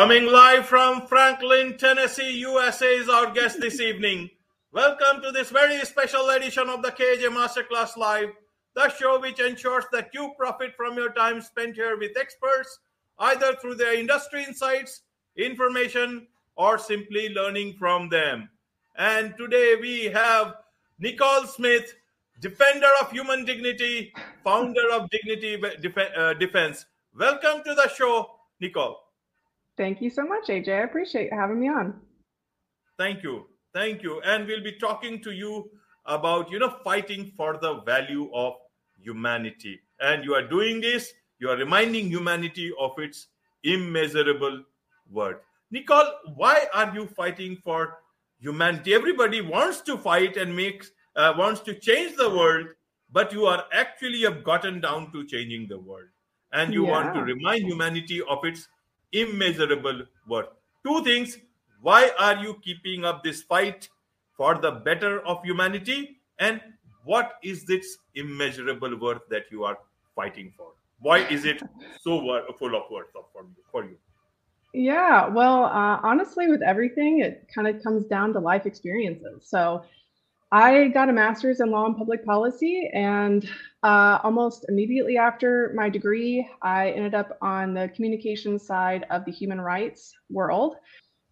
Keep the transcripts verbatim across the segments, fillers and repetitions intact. Coming live from Franklin, Tennessee, U S A is our guest this evening. Welcome to this very special edition of the K J Masterclass Live, the show which ensures that you profit from your time spent here with experts, either through their industry insights, information, or simply learning from them. And today we have Nicole Smith, defender of human dignity, founder of Dignity Defense. Welcome to the show, Nicole. Thank you so much, A J. I appreciate having me on. Thank you. Thank you. And we'll be talking to you about, you know, fighting for the value of humanity. And you are doing this. You are reminding humanity of its immeasurable worth. Nicole, why are you fighting for humanity? Everybody wants to fight and makes, uh, wants to change the world, but you are actually have gotten down to changing the world. And you yeah. want to remind humanity of its immeasurable worth. Two things. Why are you keeping up this fight for the better of humanity? And what is this immeasurable worth that you are fighting for? Why is it so wor- full of worth for, for you? Yeah, well, uh, honestly, with everything, it kind of comes down to life experiences. So I got a master's in law and public policy, and uh, almost immediately after my degree, I ended up on the communications side of the human rights world.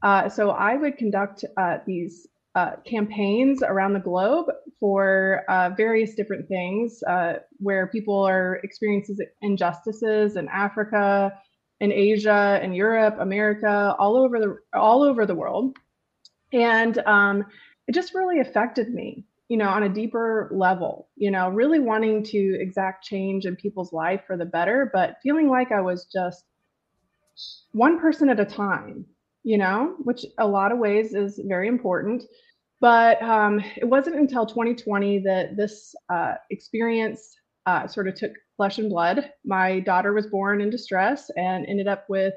Uh, so I would conduct uh, these uh, campaigns around the globe for uh, various different things uh, where people are experiencing injustices in Africa, in Asia, in Europe, America, all over the all over the world, and um, it just really affected me, you know, on a deeper level, you know, really wanting to exact change in people's life for the better, but feeling like I was just one person at a time, you know, which a lot of ways is very important. But um, it wasn't until twenty twenty that this uh, experience uh, sort of took flesh and blood. My daughter was born in distress and ended up with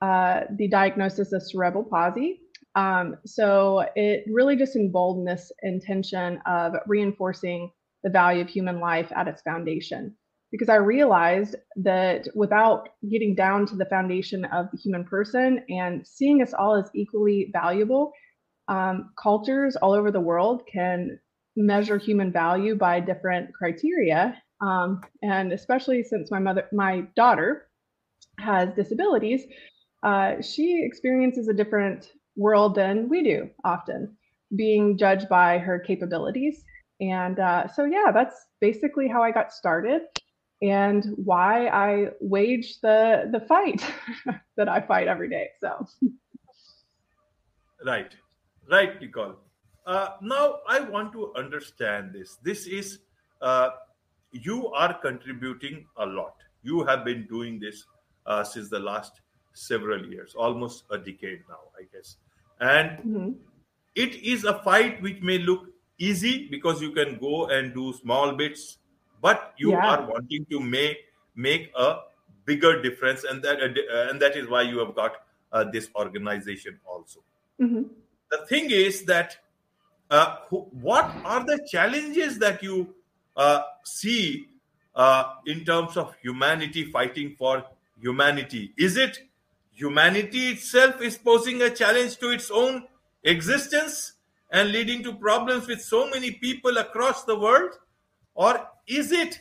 uh, the diagnosis of cerebral palsy. Um, so it really just emboldened this intention of reinforcing the value of human life at its foundation, because I realized that without getting down to the foundation of the human person and seeing us all as equally valuable, um, cultures all over the world can measure human value by different criteria. Um, and especially since my mother, my daughter has disabilities, uh, she experiences a different world than we do, often being judged by her capabilities. And uh, so, yeah, that's basically how I got started and why I wage the the fight that I fight every day. So, right, right, Nicole. Uh, now I want to understand this. This is uh, you are contributing a lot. You have been doing this uh, since the last several years, almost a decade now, I guess. And mm-hmm. it is a fight which may look easy because you can go and do small bits, but you yeah. are wanting to make make a bigger difference, and that uh, and that is why you have got uh, this organization also. Mm-hmm. The thing is that uh, who, what are the challenges that you uh, see uh, in terms of humanity, fighting for humanity? Is it humanity itself is posing a challenge to its own existence and leading to problems with so many people across the world? Or is it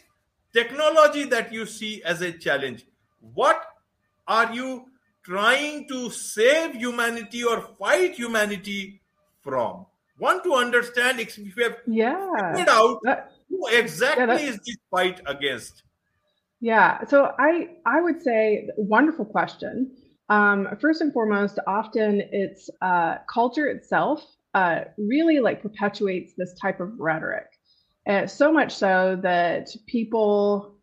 technology that you see as a challenge? What are you trying to save humanity or fight humanity from? Want to understand if you have yeah. figured out that, who exactly yeah, is this fight against? Yeah, so I, I would say, wonderful question. Um, first and foremost, often it's uh, culture itself uh, really like perpetuates this type of rhetoric. Uh, so much so that people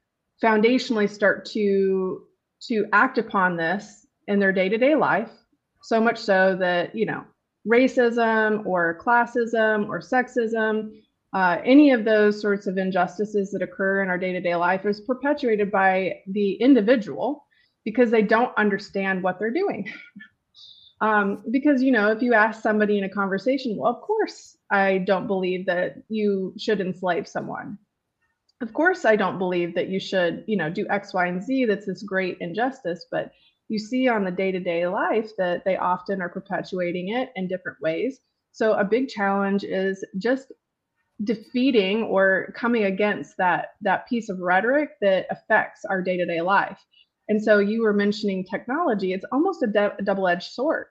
foundationally start to to act upon this in their day-to-day life, so much so that, you know, racism or classism or sexism, uh, any of those sorts of injustices that occur in our day-to-day life is perpetuated by the individual because they don't understand what they're doing. Um, because, you know, if you ask somebody in a conversation, well, of course, I don't believe that you should enslave someone. Of course, I don't believe that you should, you know, do X, Y, and Z. That's this great injustice. But you see on the day-to-day life that they often are perpetuating it in different ways. So a big challenge is just defeating or coming against that, that piece of rhetoric that affects our day-to-day life. And so you were mentioning technology. It's almost a, de- a double-edged sword.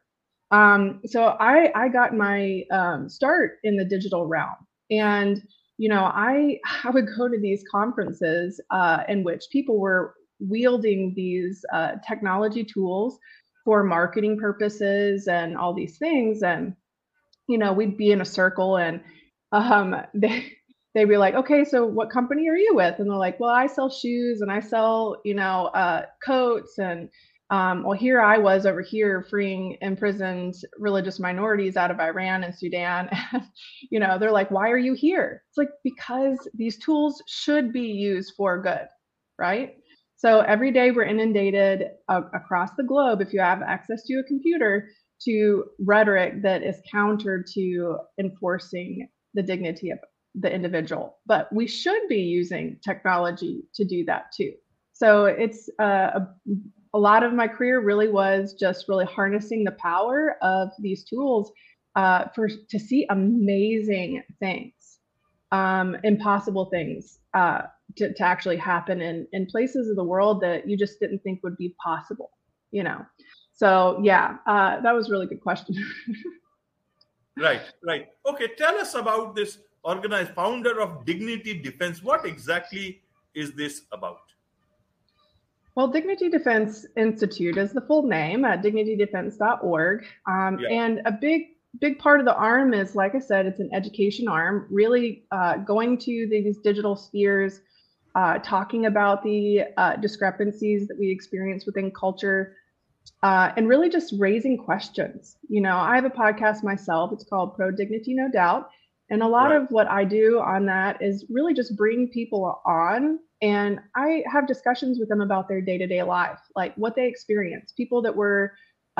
Um, so I, I got my um, start in the digital realm. And, you know, I, I would go to these conferences uh, in which people were wielding these uh, technology tools for marketing purposes and all these things. And, you know, we'd be in a circle and um, they, they'd be like, okay, so what company are you with? And they're like, well, I sell shoes and I sell, you know, uh, coats and, Um, well, here I was over here freeing imprisoned religious minorities out of Iran and Sudan. And, you know, they're like, why are you here? It's like, because these tools should be used for good, right? So every day we're inundated uh, across the globe, if you have access to a computer, to rhetoric that is counter to enforcing the dignity of the individual. But we should be using technology to do that too. So it's uh, a A lot of my career really was just really harnessing the power of these tools uh, for to see amazing things, um, impossible things uh, to, to actually happen in, in places of the world that you just didn't think would be possible, you know? So yeah, uh, that was a really good question. Right, right. Okay, tell us about this organized founder of Dignity Defense. What exactly is this about? Well, Dignity Defense Institute is the full name at dignity defense dot org. Um, yeah. And a big, big part of the arm is, like I said, it's an education arm, really uh, going to these digital spheres, uh, talking about the uh, discrepancies that we experience within culture, uh, and really just raising questions. You know, I have a podcast myself. It's called Pro Dignity, No Doubt. And a lot right. of what I do on that is really just bring people on. And I have discussions with them about their day-to-day life, like what they experience, people that were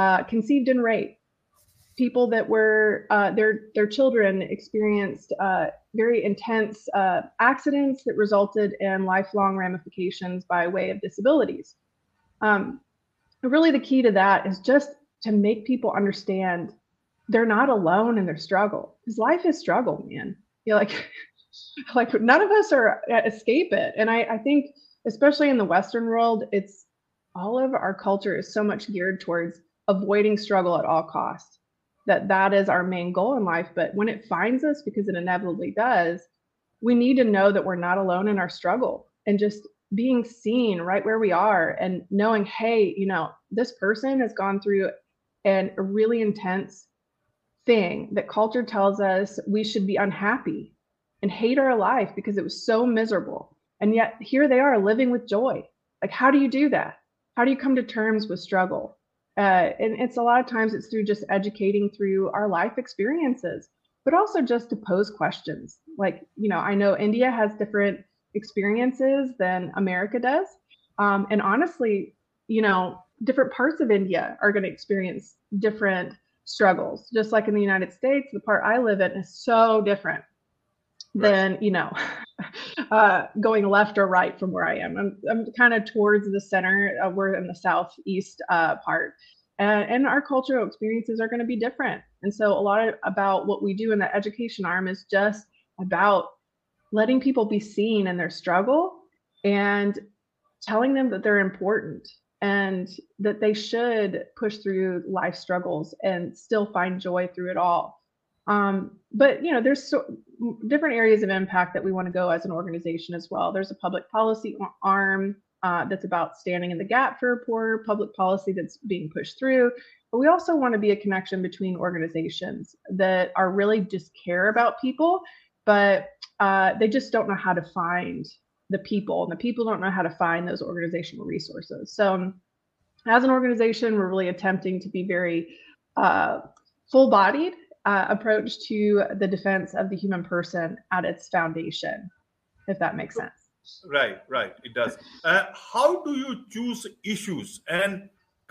uh, conceived in rape, people that were, uh, their their children experienced uh, very intense uh, accidents that resulted in lifelong ramifications by way of disabilities. Um, really, the key to that is just to make people understand they're not alone in their struggle. Because life is struggle, man. You're like... Like none of us are escape it. And I, I think, especially in the Western world, it's all of our culture is so much geared towards avoiding struggle at all costs, that that is our main goal in life. But when it finds us, because it inevitably does, we need to know that we're not alone in our struggle and just being seen right where we are and knowing, hey, you know, this person has gone through an, a really intense thing that culture tells us we should be unhappy and hate our life because it was so miserable. And yet here they are living with joy. Like, how do you do that? How do you come to terms with struggle? Uh, and it's a lot of times it's through just educating through our life experiences, but also just to pose questions. Like, you know, I know India has different experiences than America does. Um, and honestly, you know, different parts of India are going to experience different struggles. Just like in the United States, the part I live in is so different than, you know, uh, going left or right from where I am. I'm, I'm kind of towards the center. Uh, we're in the southeast uh, part. And, and our cultural experiences are going to be different. And so a lot of, about what we do in the education arm is just about letting people be seen in their struggle and telling them that they're important and that they should push through life struggles and still find joy through it all. Um, but, you know, there's so, different areas of impact that we want to go as an organization as well. There's a public policy arm uh, that's about standing in the gap for poor public policy that's being pushed through. But we also want to be a connection between organizations that are really just care about people, but uh, they just don't know how to find the people, and the people don't know how to find those organizational resources. So um, as an organization, we're really attempting to be very uh, full-bodied Uh, approach to the defense of the human person at its foundation, if that makes sense. Right, right, it does. Uh, how do you choose issues and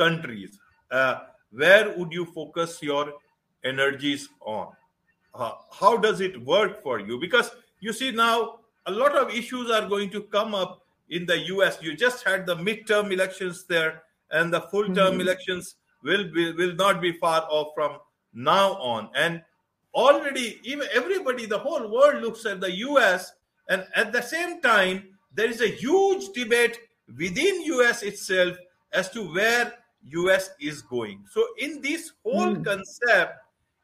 countries? Uh, where would you focus your energies on? Uh, how does it work for you? Because you see now, a lot of issues are going to come up in the U S. You just had the midterm elections there, and the full-term mm-hmm. elections will be, will not be far off from now on. And already, even everybody, the whole world looks at the U S, and at the same time, there is a huge debate within U S itself as to where U S is going. So in this whole mm. concept,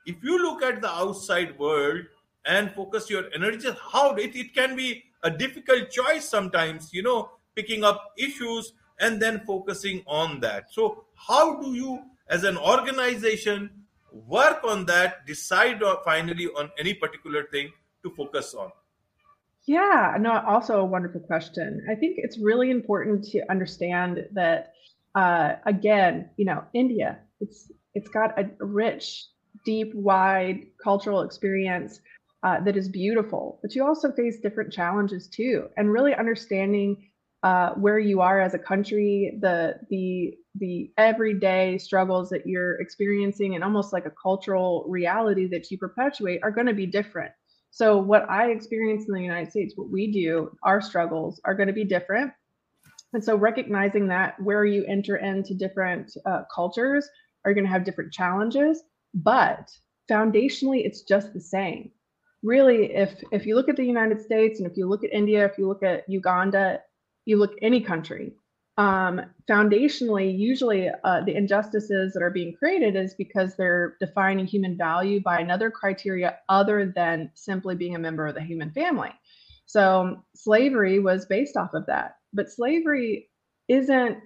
if you look at the outside world and focus your energy, how it, it can be a difficult choice sometimes, you know, picking up issues and then focusing on that. So how do you, as an organization, work on that, decide or finally on any particular thing to focus on? Yeah, no, also a wonderful question. I think it's really important to understand that, uh, again, you know, India, it's it's got a rich, deep, wide cultural experience uh, that is beautiful, but you also face different challenges too. And really understanding uh, where you are as a country, the the the everyday struggles that you're experiencing, and almost like a cultural reality that you perpetuate are going to be different. So what I experience in the United States, what we do, our struggles are going to be different. And so recognizing that where you enter into different uh, cultures are going to have different challenges, but foundationally, it's just the same. Really, if if you look at the United States, and if you look at India, if you look at Uganda, you look any country, um, foundationally, usually uh, the injustices that are being created is because they're defining human value by another criteria other than simply being a member of the human family. So slavery was based off of that. But slavery isn't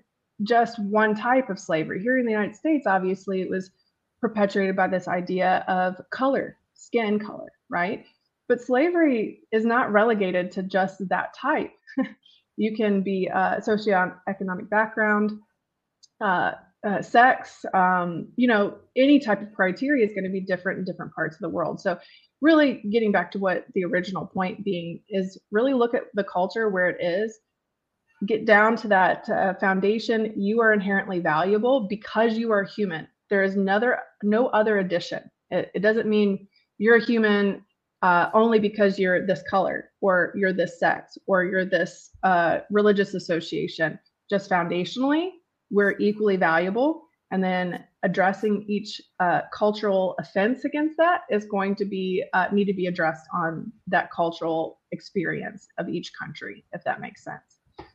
just one type of slavery. Here in the United States, obviously, it was perpetuated by this idea of color, skin color, right? But slavery is not relegated to just that type. You can be uh, socioeconomic background, uh, uh, sex, um, you know, any type of criteria is going to be different in different parts of the world. So really getting back to what the original point being is, really look at the culture where it is, get down to that uh, foundation. You are inherently valuable because you are human. There is another, no other addition. It, it doesn't mean you're a human Uh, only because you're this color, or you're this sex, or you're this uh, religious association. Just foundationally, we're equally valuable. And then addressing each uh, cultural offense against that is going to be uh, need to be addressed on that cultural experience of each country, if that makes sense.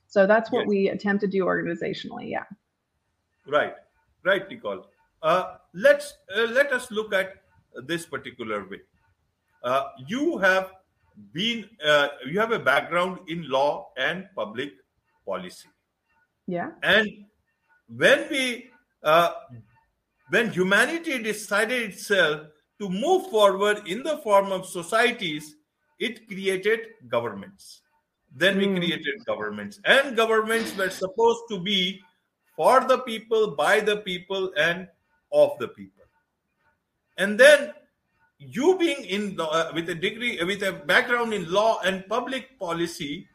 So that's what yes. we attempt to do organizationally. Yeah. Right. Right, Nicole. Uh, let's uh, let us look at this particular way. Uh, you have been, uh, you have a background in law and public policy. Yeah. And when we, uh, when humanity decided itself to move forward in the form of societies, it created governments. Then mm. we created governments, and governments were supposed to be for the people, by the people, and of the people. And then you being in uh, with a degree, with a background in law and public policy,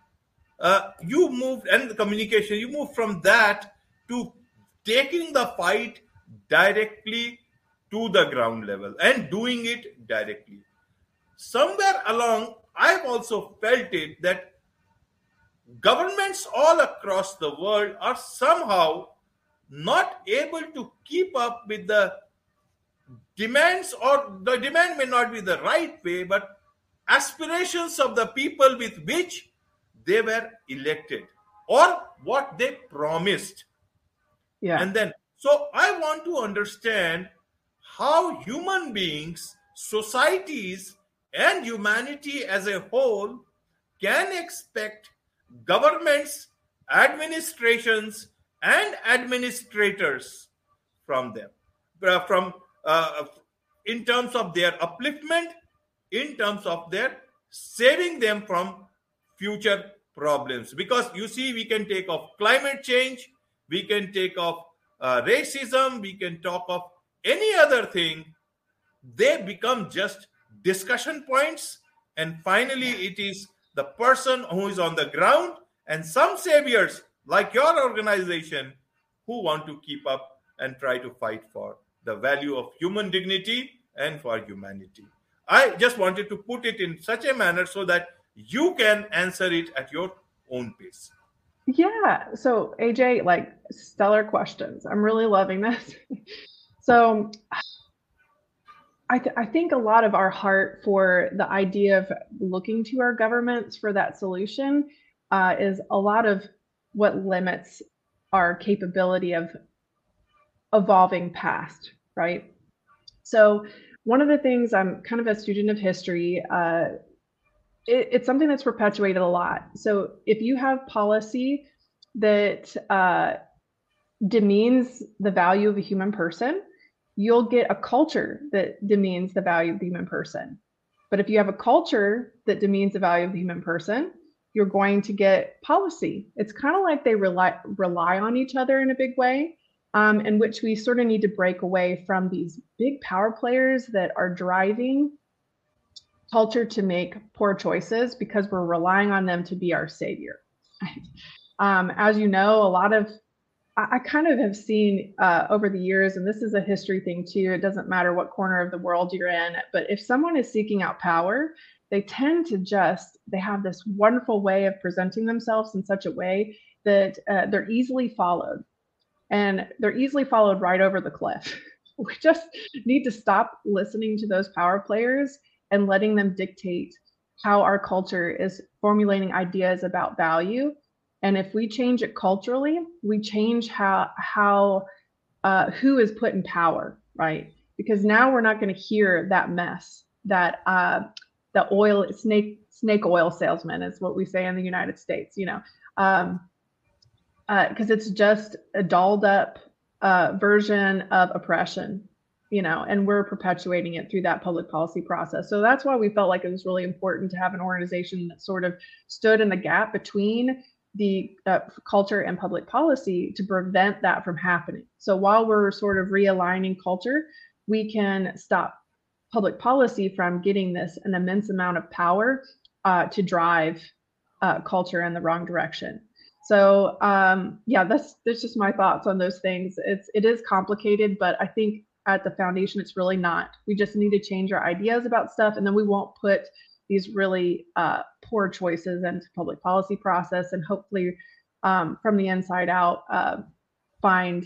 uh, you moved, and the communication, you moved from that to taking the fight directly to the ground level and doing it directly. Somewhere along, I've also felt it that governments all across the world are somehow not able to keep up with the demands, or the demand may not be the right way, but aspirations of the people with which they were elected, or what they promised. Yeah. And then, so I want to understand how human beings, societies, and humanity as a whole can expect governments, administrations, and administrators from them, from Uh, in terms of their upliftment, in terms of their saving them from future problems. Because you see, we can take off climate change, we can take off uh, racism, we can talk of any other thing. They become just discussion points. And finally, it is the person who is on the ground and some saviors like your organization who want to keep up and try to fight for the value of human dignity and for humanity. I just wanted to put it in such a manner so that you can answer it at your own pace. Yeah. So A J, like, stellar questions. I'm really loving this. So I, th- I think a lot of our heart for the idea of looking to our governments for that solution uh, is a lot of what limits our capability of evolving past, right? So one of the things, I'm kind of a student of history, uh, it, it's something that's perpetuated a lot. So if you have policy that uh, demeans the value of a human person, you'll get a culture that demeans the value of the human person. But if you have a culture that demeans the value of the human person, you're going to get policy. It's kind of like they rely rely on each other in a big way, um, in which we sort of need to break away from these big power players that are driving culture to make poor choices because we're relying on them to be our savior. um, as you know, a lot of, I kind of have seen uh, over the years, and this is a history thing too, it doesn't matter what corner of the world you're in, but if someone is seeking out power, they tend to just, they have this wonderful way of presenting themselves in such a way that uh, they're easily followed. And they're easily followed right over the cliff. We just need to stop listening to those power players and letting them dictate how our culture is formulating ideas about value. And if we change it culturally, we change how how uh, who is put in power, right? Because now we're not going to hear that mess, that uh, the oil snake snake oil salesman is what we say in the United States, you know, because um, uh, it's just a dolled up uh, version of oppression, you know, and we're perpetuating it through that public policy process. So that's why we felt like it was really important to have an organization that sort of stood in the gap between the uh, culture and public policy to prevent that from happening. So while we're sort of realigning culture, we can stop public policy from getting this an immense amount of power uh, to drive uh, culture in the wrong direction. So um, yeah, that's that's just my thoughts on those things. It's it is complicated, but I think at the foundation, it's really not. We just need to change our ideas about stuff, and then we won't put these really uh, poor choices into public policy process, and hopefully um, from the inside out, uh, find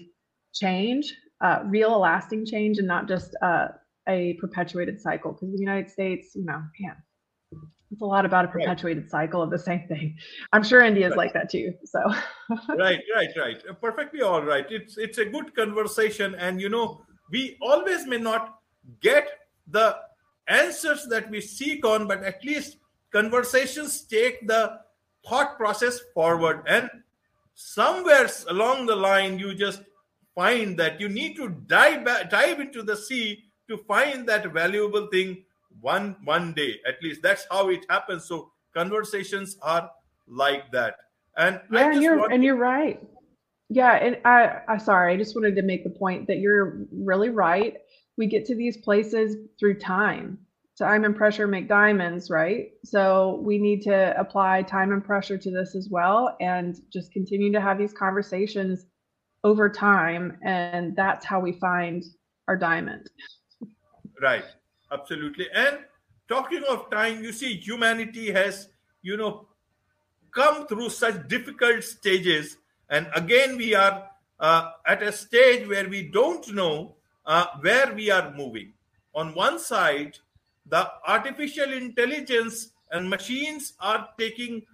change, uh, real lasting change, and not just uh, a perpetuated cycle. Because the United States, you know, man, it's a lot about a perpetuated right. cycle of the same thing. I'm sure India's right. like that too. So right, right, right. Perfectly all right. It's it's a good conversation, and you know, we always may not get the answers that we seek on, but at least conversations take the thought process forward, and somewhere along the line you just find that you need to dive dive into the sea to find that valuable thing one one day. At least that's how it happens. So conversations are like that. And yeah, I just and, you're, want- and you're right. Yeah, and I I sorry, I just wanted to make the point that you're really right. We get to these places through time. Time and pressure make diamonds, right? So we need to apply time and pressure to this as well, and just continue to have these conversations over time. And that's how we find our diamond. Right. Absolutely. And talking of time, you see, humanity has, you know, come through such difficult stages. And again, we are uh, at a stage where we don't know Uh, where we are moving. On one side, the artificial intelligence and machines are taking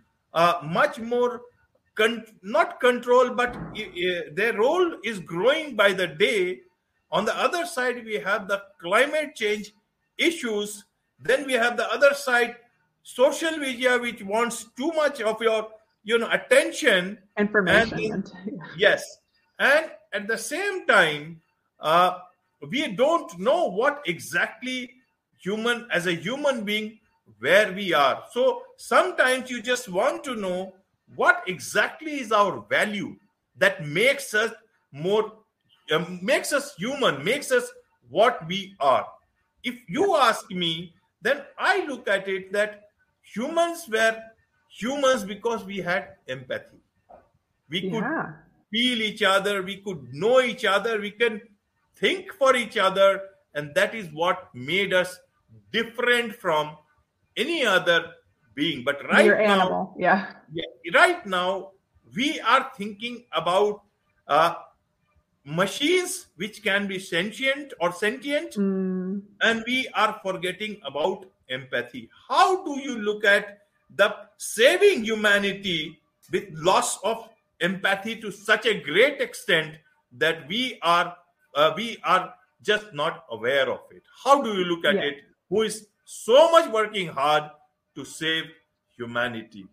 uh, much more, con- not control, but uh, their role is growing by the day. On the other side, we have the climate change issues. Then we have the other side, social media, which wants too much of your, you know, attention. Information. And, yes. And at the same time, uh, we don't know what exactly human as a human being where we are. So sometimes you just want to know what exactly is our value that makes us more uh, makes us human, makes us what we are. If you ask me, then I look at it that humans were humans because we had empathy. We yeah. could feel each other, we could know each other, we can think for each other, and that is what made us different from any other being. But right You're now, animal. Yeah. yeah, right now we are thinking about uh, machines which can be sentient or sentient, mm. and we are forgetting about empathy. How do you look at the saving humanity with loss of empathy to such a great extent that we are uh, we are just not aware of it? How do you look at yeah. it? Who is so much working hard to save humanity?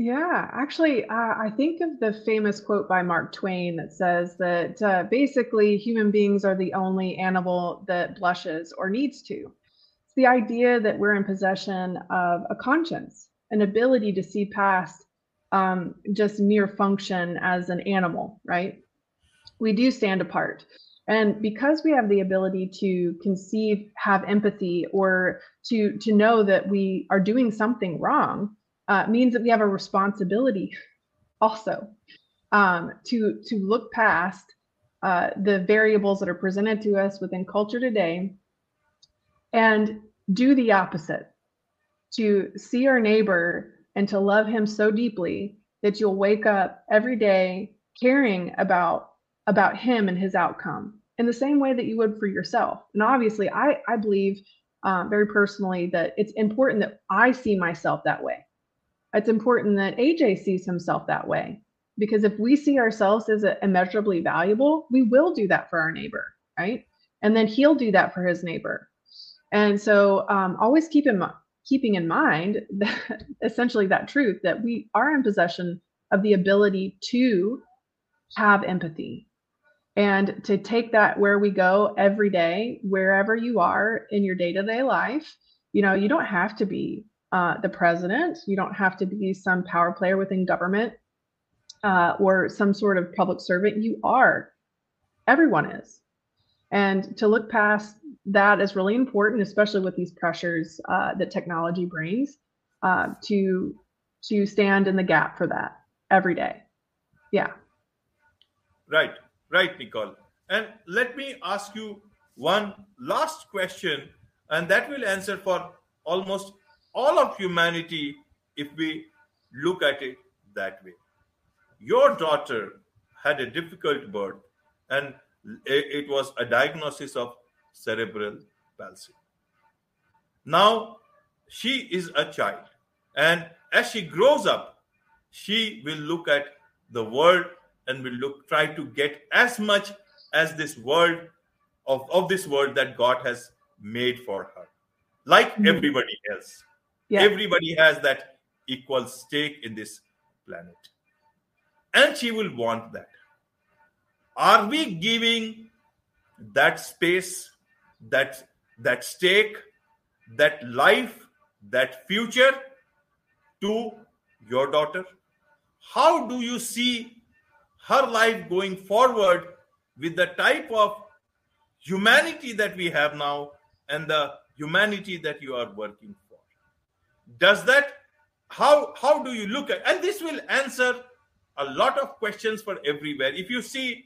Yeah, actually, uh, I think of the famous quote by Mark Twain that says that uh, basically human beings are the only animal that blushes or needs to. It's the idea that we're in possession of a conscience, an ability to see past um, just mere function as an animal, right? We do stand apart. And because we have the ability to conceive, have empathy, or to, to know that we are doing something wrong, uh, means that we have a responsibility also um, to, to look past uh, the variables that are presented to us within culture today and do the opposite, to see our neighbor and to love him so deeply that you'll wake up every day caring about about him and his outcome in the same way that you would for yourself. And obviously, I, I believe um, very personally that it's important that I see myself that way. It's important that A J sees himself that way, because if we see ourselves as immeasurably valuable, we will do that for our neighbor, right? And then he'll do that for his neighbor. And so um, always keep in keeping in mind that, essentially that truth that we are in possession of the ability to have empathy. And to take that where we go every day, wherever you are in your day-to-day life. You know, you don't have to be uh, the president. You don't have to be some power player within government uh, or some sort of public servant. You are. Everyone is. And to look past that is really important, especially with these pressures uh, that technology brings, uh, to to stand in the gap for that every day. Yeah. Right. Right, Nicole. And let me ask you one last question, and that will answer for almost all of humanity if we look at it that way. Your daughter had a difficult birth, and it was a diagnosis of cerebral palsy. Now, she is a child, and as she grows up, she will look at the world and will look, try to get as much as this world of, of this world that God has made for her. Like mm-hmm. everybody else. Yeah. Everybody has that equal stake in this planet. And she will want that. Are we giving that space, that, that stake, that life, that future to your daughter? How do you see her life going forward with the type of humanity that we have now and the humanity that you are working for? Does that, how how do you look at, and this will answer a lot of questions for everywhere. If you see,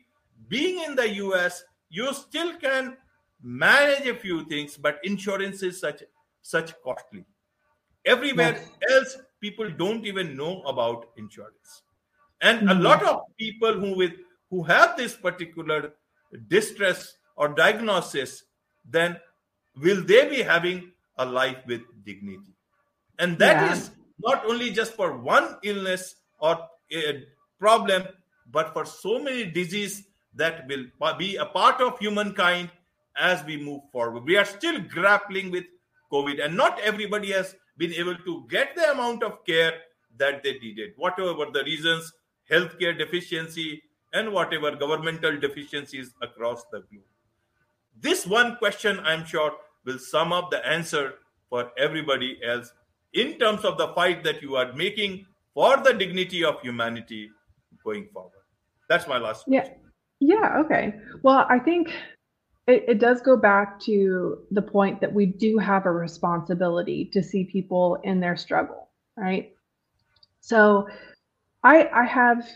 being in the U S, you still can manage a few things, but insurance is such, such costly. Everywhere yes. else, people don't even know about insurance. And a lot of people who with who have this particular distress or diagnosis, then will they be having a life with dignity? And that yeah. is not only just for one illness or a problem, but for so many diseases that will be a part of humankind as we move forward. We are still grappling with COVID, and not everybody has been able to get the amount of care that they needed, whatever the reasons, healthcare deficiency, and whatever governmental deficiencies across the globe. This one question, I'm sure, will sum up the answer for everybody else in terms of the fight that you are making for the dignity of humanity going forward. That's my last question. Yeah, yeah okay. Well, I think it, it does go back to the point that we do have a responsibility to see people in their struggle, right? So I, I have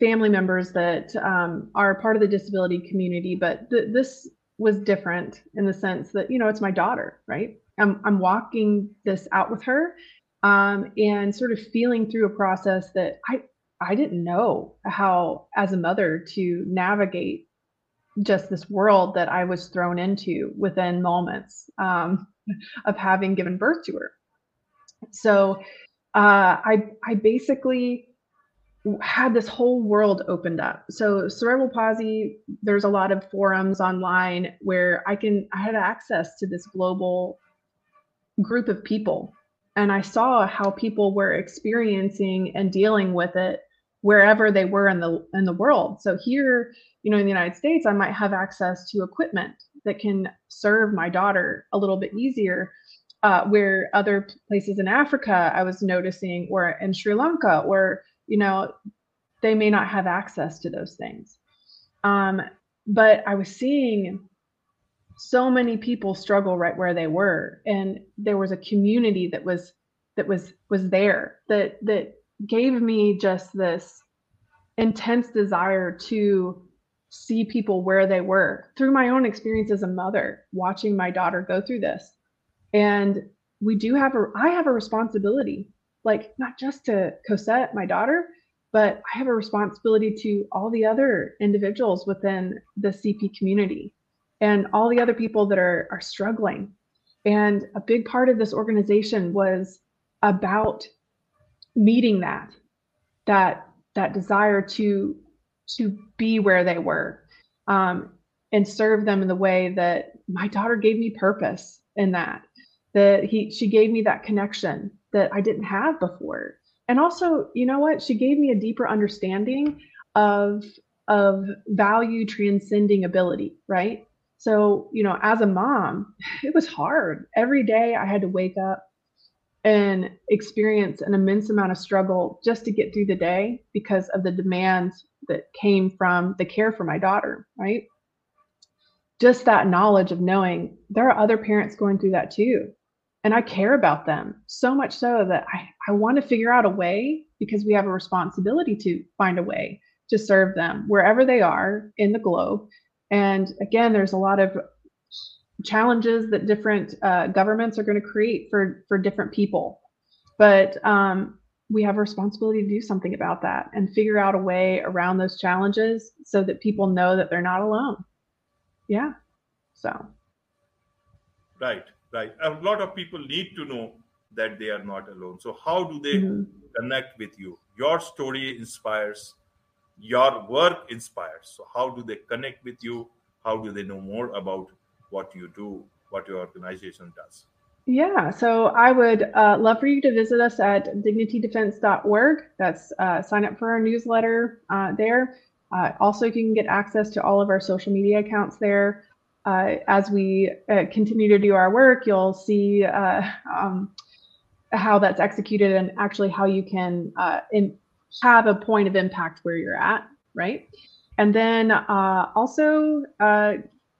family members that um, are part of the disability community, but th- this was different in the sense that, you know, it's my daughter, right? I'm I'm walking this out with her um, and sort of feeling through a process that I, I didn't know how, as a mother, to navigate just this world that I was thrown into within moments um, of having given birth to her. So uh, I, I basically had this whole world opened up. So cerebral palsy, there's a lot of forums online where I can, I had access to this global group of people. And I saw how people were experiencing and dealing with it wherever they were in the in the world. So here, you know, in the United States, I might have access to equipment that can serve my daughter a little bit easier. Uh, where other places in Africa, I was noticing, or in Sri Lanka, or, you know, they may not have access to those things. Um, but I was seeing so many people struggle right where they were, and there was a community that was that was was there that that gave me just this intense desire to see people where they were through my own experience as a mother, watching my daughter go through this. And we do have a I have a responsibility, like not just to Cosette, my daughter, but I have a responsibility to all the other individuals within the C P community, and all the other people that are, are struggling. And a big part of this organization was about meeting that, that, that desire to, to be where they were, um, and serve them in the way that my daughter gave me purpose in that, that he, she gave me that connection that I didn't have before. And also, you know what, she gave me a deeper understanding of, of value transcending ability, right? So, you know, as a mom, it was hard. Every day I had to wake up and experience an immense amount of struggle just to get through the day because of the demands that came from the care for my daughter, right? Just that knowledge of knowing there are other parents going through that too. And I care about them so much so that I, I want to figure out a way, because we have a responsibility to find a way to serve them wherever they are in the globe. And again, there's a lot of challenges that different uh, governments are going to create for, for different people. But um, we have a responsibility to do something about that and figure out a way around those challenges so that people know that they're not alone. Yeah. So. Right, right. A lot of people need to know that they are not alone. So how do they mm-hmm. connect with you? Your story inspires, your work inspires. So how do they connect with you? How do they know more about what you do, what your organization does? Yeah, so I would uh, love for you to visit us at dignity defense dot org. That's uh, sign up for our newsletter uh, there. Uh, also, you can get access to all of our social media accounts there. Uh, as we uh, continue to do our work, you'll see uh, um, how that's executed and actually how you can uh, in have a point of impact where you're at, right? And then uh, also uh,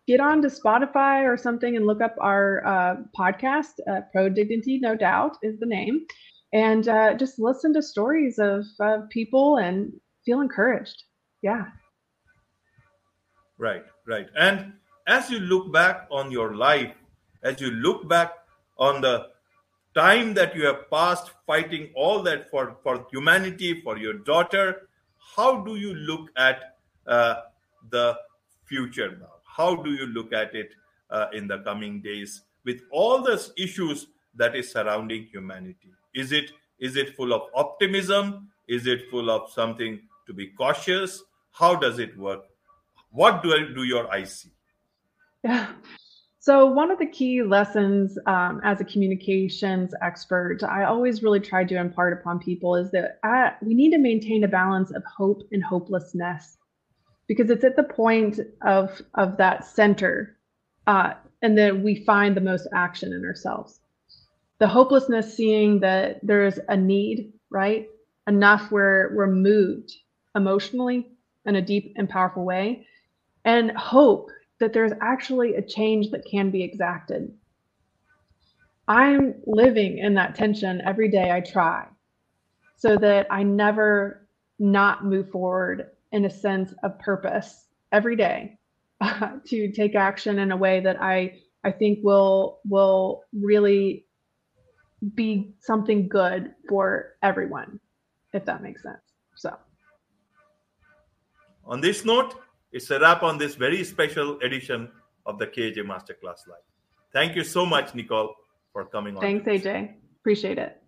get on to Spotify or something and look up our uh, podcast, uh, Pro Dignity, No Doubt is the name. And uh, just listen to stories of uh, people and feel encouraged. Yeah. Right, right. And as you look back on your life, as you look back on the time that you have passed fighting all that for, for humanity, for your daughter, how do you look at uh, the future now? How do you look at it uh, in the coming days with all those issues that is surrounding humanity? Is it is it full of optimism? Is it full of something to be cautious? How does it work? What do, do your eyes see? Yeah. So one of the key lessons um, as a communications expert, I always really try to impart upon people is that I, we need to maintain a balance of hope and hopelessness, because it's at the point of, of that center uh, and then we find the most action in ourselves. The hopelessness, seeing that there is a need, right? Enough where we're moved emotionally in a deep and powerful way, and hope that there's actually a change that can be exacted. I'm living in that tension every day. I try so that I never not move forward in a sense of purpose every day uh, to take action in a way that I, I think will, will really be something good for everyone, if that makes sense. So On this note, it's a wrap on this very special edition of the K J Masterclass Live. Thank you so much, Nicole, for coming on. Thanks, A J. Appreciate it.